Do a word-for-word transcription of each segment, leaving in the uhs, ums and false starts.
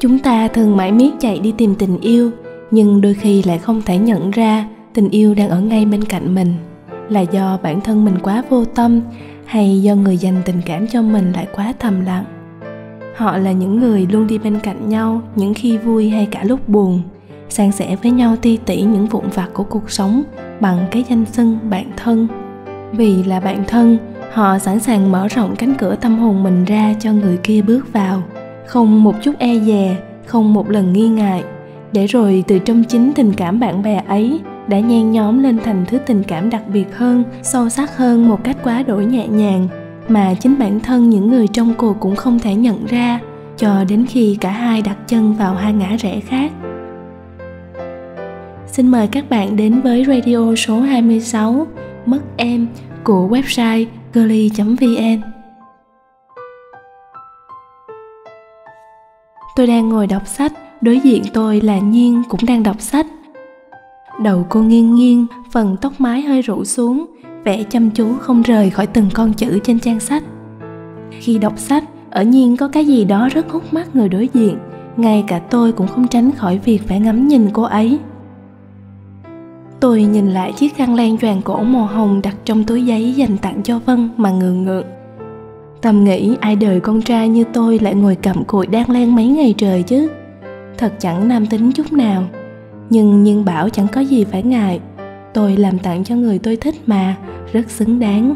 Chúng ta thường mãi miết chạy đi tìm tình yêu, nhưng đôi khi lại không thể nhận ra tình yêu đang ở ngay bên cạnh mình. Là do bản thân mình quá vô tâm, hay do người dành tình cảm cho mình lại quá thầm lặng. Họ là những người luôn đi bên cạnh nhau những khi vui hay cả lúc buồn, san sẻ với nhau ti tỉ những vụn vặt của cuộc sống bằng cái danh xưng bạn thân. Vì là bạn thân, họ sẵn sàng mở rộng cánh cửa tâm hồn mình ra cho người kia bước vào, không một chút e dè, không một lần nghi ngại. Để rồi từ trong chính tình cảm bạn bè ấy đã nhen nhóm lên thành thứ tình cảm đặc biệt hơn, sâu sắc hơn một cách quá đổi nhẹ nhàng mà chính bản thân những người trong cuộc cũng không thể nhận ra, cho đến khi cả hai đặt chân vào hai ngã rẽ khác. Xin mời các bạn đến với radio số hai mươi sáu, Mất Em, của website girly chấm vn. Tôi đang ngồi đọc sách, đối diện tôi là Nhiên cũng đang đọc sách. Đầu cô nghiêng nghiêng, phần tóc mái hơi rủ xuống, vẻ chăm chú không rời khỏi từng con chữ trên trang sách. Khi đọc sách, ở Nhiên có cái gì đó rất hút mắt người đối diện, ngay cả tôi cũng không tránh khỏi việc phải ngắm nhìn cô ấy. Tôi nhìn lại chiếc khăn len choàng cổ màu hồng đặt trong túi giấy dành tặng cho Vân mà ngượng ngượng. Thầm nghĩ ai đời con trai như tôi lại ngồi cặm cụi đan len mấy ngày trời chứ. Thật chẳng nam tính chút nào. Nhưng Nhiên bảo chẳng có gì phải ngại, tôi làm tặng cho người tôi thích mà, rất xứng đáng.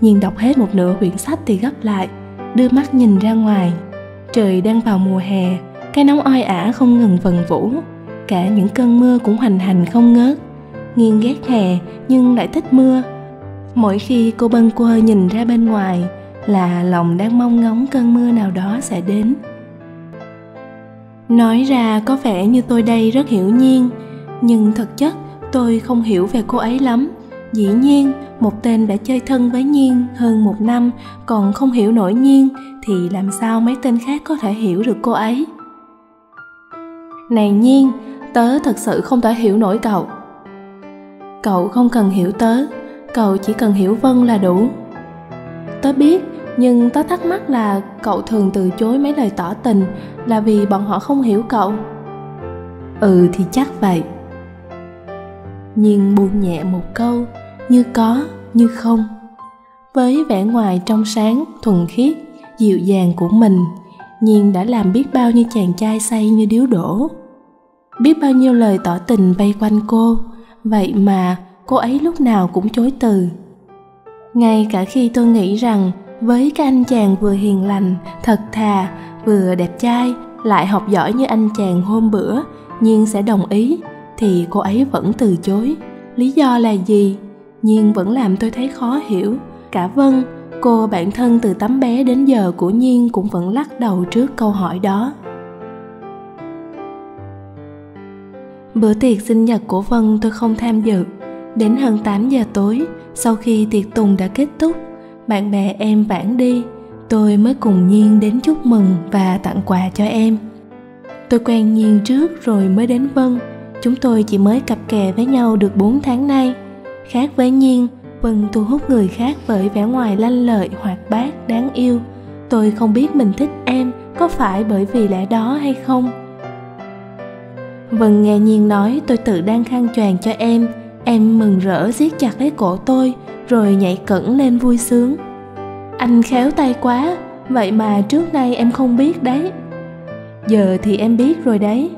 Nhiên đọc hết một nửa quyển sách thì gấp lại, đưa mắt nhìn ra ngoài. Trời đang vào mùa hè, cái nóng oi ả không ngừng vần vũ, cả những cơn mưa cũng hoành hành không ngớt. Nhiên ghét hè nhưng lại thích mưa. Mỗi khi cô bâng quơ nhìn ra bên ngoài là lòng đang mong ngóng cơn mưa nào đó sẽ đến. Nói ra có vẻ như tôi đây rất hiểu Nhiên, nhưng thực chất tôi không hiểu về cô ấy lắm. Dĩ nhiên, một tên đã chơi thân với Nhiên hơn một năm còn không hiểu nổi Nhiên thì làm sao mấy tên khác có thể hiểu được cô ấy. Này Nhiên, tớ thật sự không thể hiểu nổi cậu. Cậu không cần hiểu tớ, cậu chỉ cần hiểu Vân là đủ. Tớ biết, nhưng tớ thắc mắc là cậu thường từ chối mấy lời tỏ tình là vì bọn họ không hiểu cậu. Ừ thì chắc vậy. Nhiên buông nhẹ một câu, như có, như không. Với vẻ ngoài trong sáng, thuần khiết, dịu dàng của mình, Nhiên đã làm biết bao nhiêu chàng trai say như điếu đổ. Biết bao nhiêu lời tỏ tình vây quanh cô, vậy mà cô ấy lúc nào cũng chối từ. Ngay cả khi tôi nghĩ rằng với cái anh chàng vừa hiền lành, thật thà, vừa đẹp trai, lại học giỏi như anh chàng hôm bữa, Nhiên sẽ đồng ý, thì cô ấy vẫn từ chối. Lý do là gì? Nhiên vẫn làm tôi thấy khó hiểu. Cả Vân, cô bạn thân từ tấm bé đến giờ của Nhiên cũng vẫn lắc đầu trước câu hỏi đó. Bữa tiệc sinh nhật của Vân tôi không tham dự. Đến hơn tám giờ tối, sau khi tiệc tùng đã kết thúc, bạn bè em vãn đi, tôi mới cùng Nhiên đến chúc mừng và tặng quà cho em. Tôi quen Nhiên trước rồi mới đến Vân. Chúng tôi chỉ mới cặp kè với nhau được bốn tháng nay. Khác với Nhiên, Vân thu hút người khác bởi vẻ ngoài lanh lợi, hoạt bát, đáng yêu. Tôi không biết mình thích em có phải bởi vì lẽ đó hay không. Vân nghe Nhiên nói tôi tự đang khăn choàng cho em, em mừng rỡ siết chặt lấy cổ tôi rồi nhảy cẫng lên vui sướng. Anh khéo tay quá, vậy mà trước nay em không biết đấy. Giờ thì em biết rồi đấy.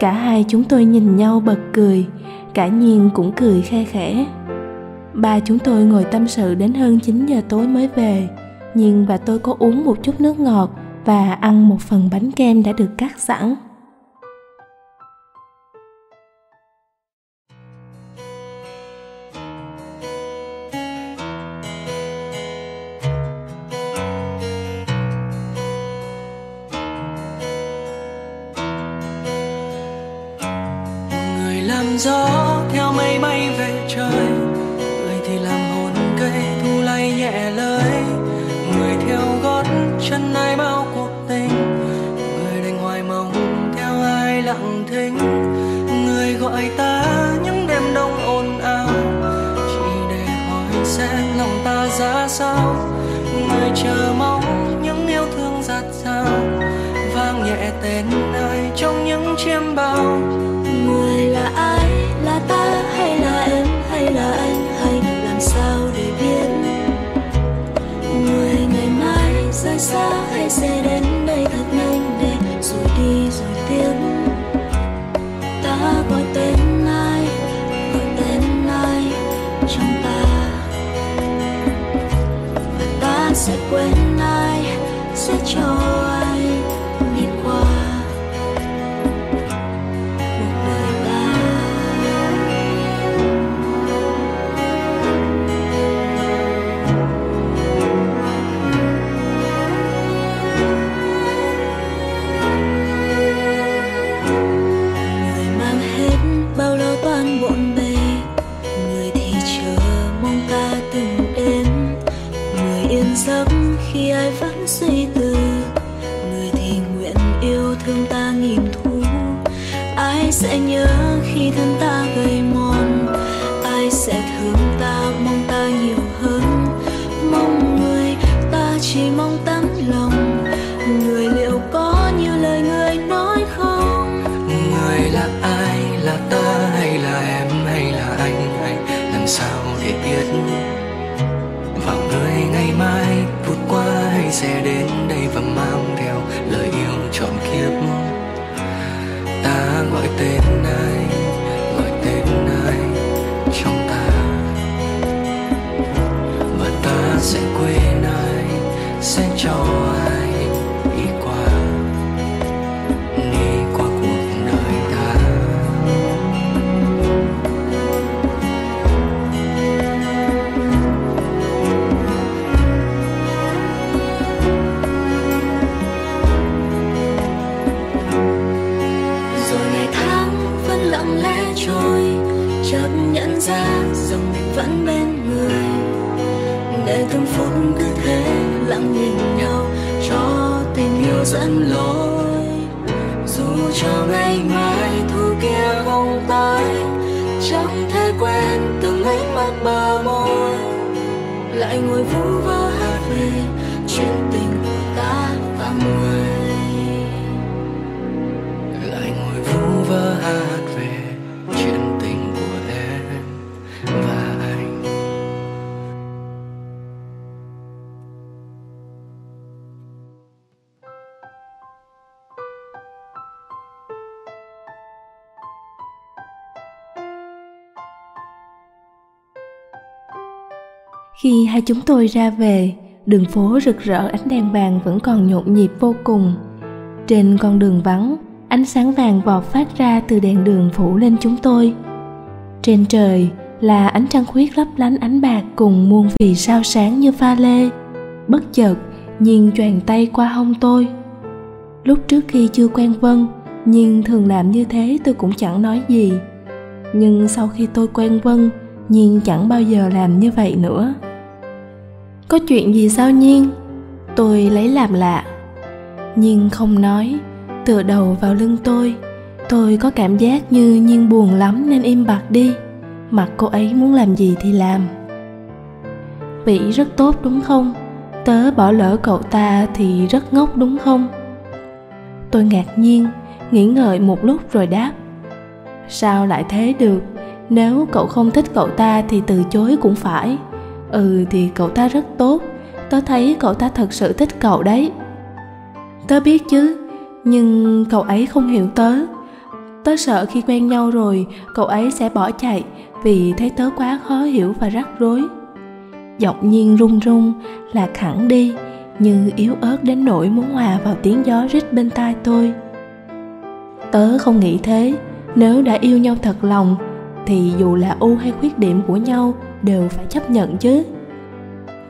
Cả hai chúng tôi nhìn nhau bật cười, cả Nhiên cũng cười khe khẽ. Ba chúng tôi ngồi tâm sự đến hơn chín giờ tối mới về. Nhiên và tôi có uống một chút nước ngọt và ăn một phần bánh kem đã được cắt sẵn. Làm gió theo mây bay về trời, người thì làm hồn cây thu lay nhẹ lời. Người theo gót chân ai bao cuộc tình, người đành hoài mộng theo ai lặng thinh. Người gọi ta những đêm đông ồn ào, chỉ để hỏi xem lòng ta ra sao. Người chờ mong những yêu thương giạt rào, vang nhẹ tên em bao người là ai, là ta hay là em hay là anh, hay làm sao để biết người ngày mai rời xa hay sẽ đến đây thật nhanh để rồi đi rồi tiếc. Ta gọi tên ai, gọi tên ai trong ta, và ta sẽ quên ai, sẽ cho ai đi qua. Suy tư người thì nguyện yêu thương ta nghìn thu, ai sẽ nhớ khi thân ta gầy mòn, ai sẽ thương ta mong ta nhiều hơn, mong người ta chỉ mong tấm lòng người, liệu có như lời người nói không? Người là ai, là ta hay là em hay là anh, hay làm sao để biết vào người ngày mai vụt qua hay sẽ đến đây và mang theo lời yêu trọn kiếp. Ta gọi tên ai, gọi tên ai trong ta, và ta sẽ quên ai, sẽ cho ai đi qua, đi qua cuộc đời ta. Chợt nhận ra rằng mình vẫn bên người, để từng phút cứ thế lặng nhìn nhau cho tình yêu dẫn lối. Dù cho ngày mai thu kia không tới, chẳng thể quên từng lấy mắt bờ môi, lại ngồi vu vơ hát về chuyện tình của ta và người, lại ngồi vu vơ hát về chuyện tình của em và anh. Khi hai chúng tôi ra về, đường phố rực rỡ ánh đèn vàng vẫn còn nhộn nhịp vô cùng. Trên con đường vắng, ánh sáng vàng vọt phát ra từ đèn đường phủ lên chúng tôi. Trên trời là ánh trăng khuyết lấp lánh ánh bạc cùng muôn vì sao sáng như pha lê. Bất chợt Nhiên choàng tay qua hông tôi. Lúc trước khi chưa quen Vân, Nhiên thường làm như thế tôi cũng chẳng nói gì. Nhưng sau khi tôi quen Vân, Nhiên chẳng bao giờ làm như vậy nữa. Có chuyện gì sao Nhiên? Tôi lấy làm lạ. Nhiên không nói, tựa đầu vào lưng tôi. Tôi có cảm giác như Nhiên buồn lắm nên im bặt đi, mặc cô ấy muốn làm gì thì làm. Vĩ rất tốt đúng không? Tớ bỏ lỡ cậu ta thì rất ngốc đúng không? Tôi ngạc nhiên, nghĩ ngợi một lúc rồi đáp: sao lại thế được? Nếu cậu không thích cậu ta thì từ chối cũng phải. Ừ thì cậu ta rất tốt, tớ thấy cậu ta thật sự thích cậu đấy. Tớ biết chứ, nhưng cậu ấy không hiểu tớ. Tớ sợ khi quen nhau rồi, cậu ấy sẽ bỏ chạy vì thấy tớ quá khó hiểu và rắc rối. Giọng Nhiên run run, lạc hẳn đi, như yếu ớt đến nỗi muốn hòa vào tiếng gió rít bên tai tôi. Tớ không nghĩ thế, nếu đã yêu nhau thật lòng, thì dù là ưu hay khuyết điểm của nhau đều phải chấp nhận chứ.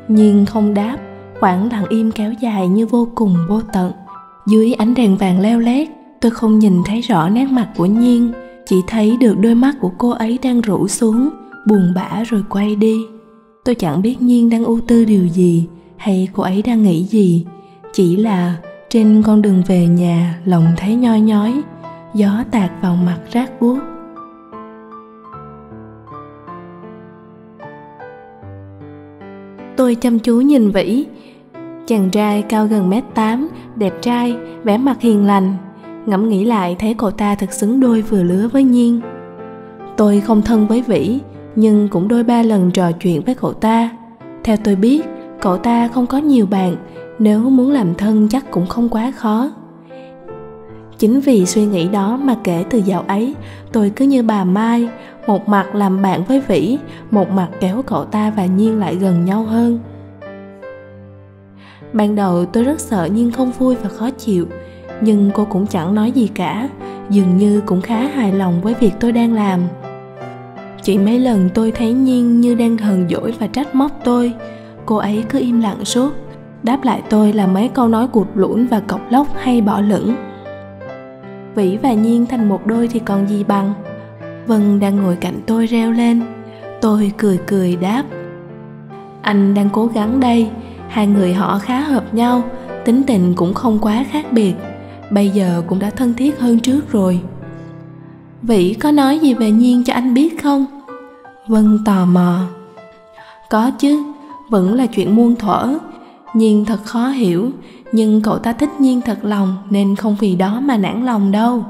Nhiên không đáp, khoảng lặng im kéo dài như vô cùng vô tận. Dưới ánh đèn vàng leo lét, tôi không nhìn thấy rõ nét mặt của Nhiên, chỉ thấy được đôi mắt của cô ấy đang rũ xuống, buồn bã rồi quay đi. Tôi chẳng biết Nhiên đang ưu tư điều gì, hay cô ấy đang nghĩ gì. Chỉ là trên con đường về nhà, lòng thấy nhoi nhói, gió tạt vào mặt rát buốt. Tôi chăm chú nhìn Vĩ. Chàng trai cao gần mét tám, đẹp trai, vẻ mặt hiền lành. Ngẫm nghĩ lại thấy cậu ta thật xứng đôi vừa lứa với Nhiên. Tôi không thân với Vĩ, nhưng cũng đôi ba lần trò chuyện với cậu ta. Theo tôi biết, cậu ta không có nhiều bạn, nếu muốn làm thân chắc cũng không quá khó. Chính vì suy nghĩ đó mà kể từ dạo ấy, tôi cứ như bà Mai, một mặt làm bạn với Vĩ, một mặt kéo cậu ta và Nhiên lại gần nhau hơn. Ban đầu tôi rất sợ Nhiên không vui và khó chịu, nhưng cô cũng chẳng nói gì cả, dường như cũng khá hài lòng với việc tôi đang làm. Chỉ mấy lần tôi thấy Nhiên như đang hờn dỗi và trách móc tôi, cô ấy cứ im lặng suốt, đáp lại tôi là mấy câu nói cụt lủn và cộc lốc hay bỏ lửng. Vĩ và Nhiên thành một đôi thì còn gì bằng. Vân đang ngồi cạnh tôi reo lên. Tôi cười cười đáp: anh đang cố gắng đây. Hai người họ khá hợp nhau, tính tình cũng không quá khác biệt, bây giờ cũng đã thân thiết hơn trước rồi. Vĩ có nói gì về Nhiên cho anh biết không? Vân tò mò. Có chứ, vẫn là chuyện muôn thuở. Nhiên thật khó hiểu, nhưng cậu ta thích Nhiên thật lòng nên không vì đó mà nản lòng đâu.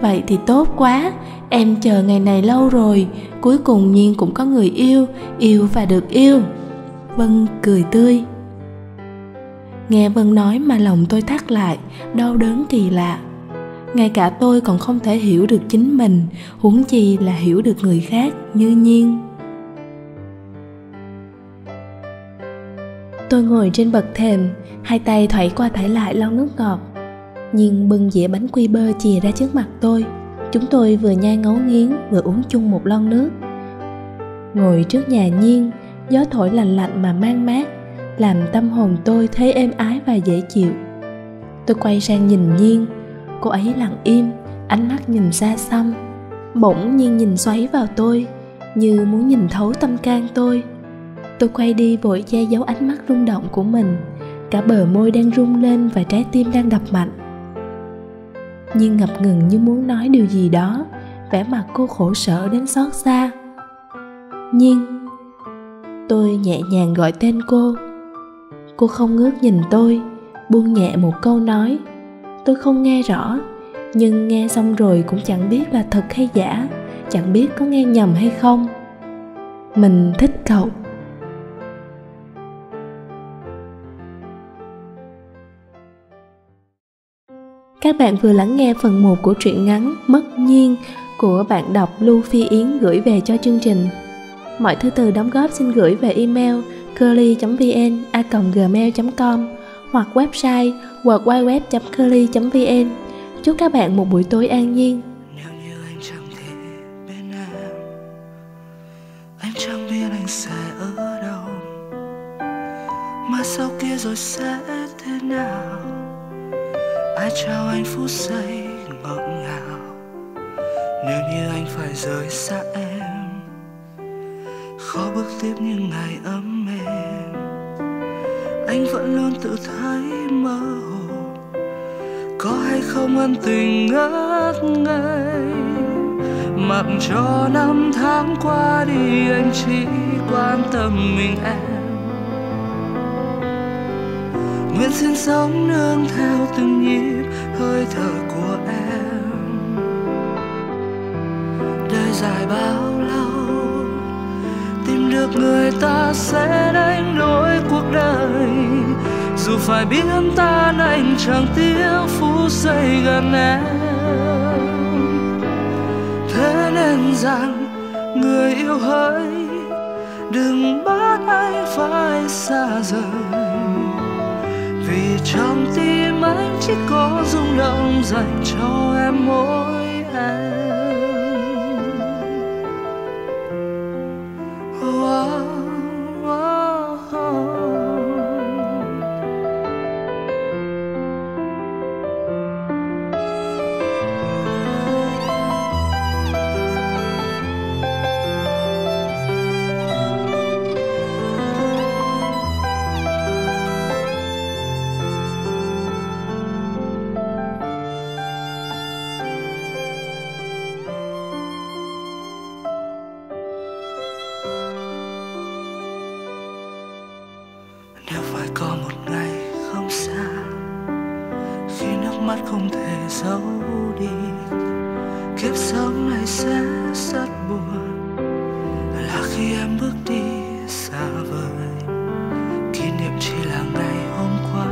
Vậy thì tốt quá, em chờ ngày này lâu rồi, cuối cùng Nhiên cũng có người yêu, yêu và được yêu. Vân cười tươi. Nghe Vân nói mà lòng tôi thắt lại, đau đớn kỳ lạ. Ngay cả tôi còn không thể hiểu được chính mình, huống chi là hiểu được người khác như Nhiên. Tôi ngồi trên bậc thềm, hai tay thoải qua thải lại lon nước ngọt. Nhiên bưng dĩa bánh quy bơ chìa ra trước mặt tôi. Chúng tôi vừa nhai ngấu nghiến, vừa uống chung một lon nước. Ngồi trước nhà Nhiên, gió thổi lạnh lạnh mà man mát, làm tâm hồn tôi thấy êm ái và dễ chịu. Tôi quay sang nhìn Nhiên, cô ấy lặng im, ánh mắt nhìn xa xăm. Bỗng Nhiên nhìn xoáy vào tôi, như muốn nhìn thấu tâm can tôi. Tôi quay đi vội che giấu ánh mắt rung động của mình, cả bờ môi đang rung lên và trái tim đang đập mạnh. Nhiên ngập ngừng như muốn nói điều gì đó, vẻ mặt cô khổ sở đến xót xa. Nhiên. Tôi nhẹ nhàng gọi tên cô. Cô không ngước nhìn tôi, buông nhẹ một câu nói. Tôi không nghe rõ, nhưng nghe xong rồi cũng chẳng biết là thật hay giả, chẳng biết có nghe nhầm hay không. Mình thích cậu. Các bạn vừa lắng nghe phần một của truyện ngắn Mất Nhiên của bạn đọc Lưu Phi Yến gửi về cho chương trình. Mọi thư từ đóng góp xin gửi về email girly chấm vn a còng gmail chấm com hoặc website www chấm girly chấm vn. Chúc các bạn một buổi tối an nhiên. Nếu như anh chẳng thể bên em, anh chẳng biết anh sẽ ở đâu, mà sau kia rồi sẽ thế nào. Ai trao anh phút giây ngọt ngào, nếu như anh phải rời xa em, khó bước tiếp những ngày ấm êm. Anh vẫn luôn tự thấy mơ hồ, có hay không ân tình ngất ngây. Mặc cho năm tháng qua đi, anh chỉ quan tâm mình em. Nguyện xin sống nương theo từng nhịp hơi thở của em. Đời dài bao lâu được người ta sẽ đánh đổi cuộc đời, dù phải biết ta anh chẳng tiếc phút giây gần em. Thế nên rằng người yêu hỡi, đừng bắt anh phải xa rời, vì trong tim anh chỉ có rung động dành cho em mỗi em. giấu đi. Kiếp sống này sẽ rất buồn là khi em bước đi xa vời. Kỷ niệm chỉ là ngày hôm qua,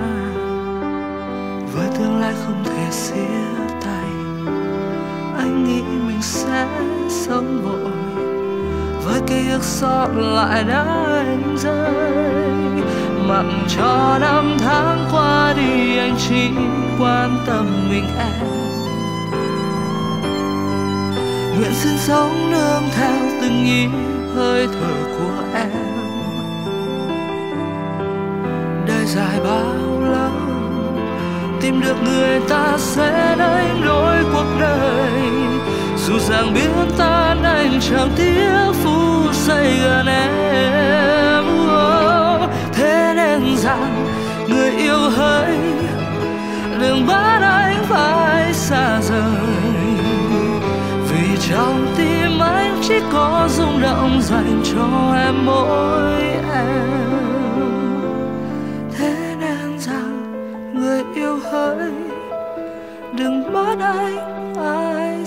với tương lai không thể xía tay. Anh nghĩ mình sẽ sống vội với ký ức sót lại đã anh rơi. Mặc cho năm tháng qua đi, anh chỉ quan tâm mình em. Nguyện xin sống nương theo từng ý hơi thở của em. Đời dài bao lâu, tìm được người ta sẽ đánh đổi cuộc đời. Dù rằng biến tan anh chẳng tiếc phút giây gần em. Thế nên rằng người yêu hỡi, đừng bắt anh phải xa rời. Vì trong tim anh chỉ có rung động dành cho em mỗi em. Thế nên rằng người yêu hỡi, đừng bắt anh phải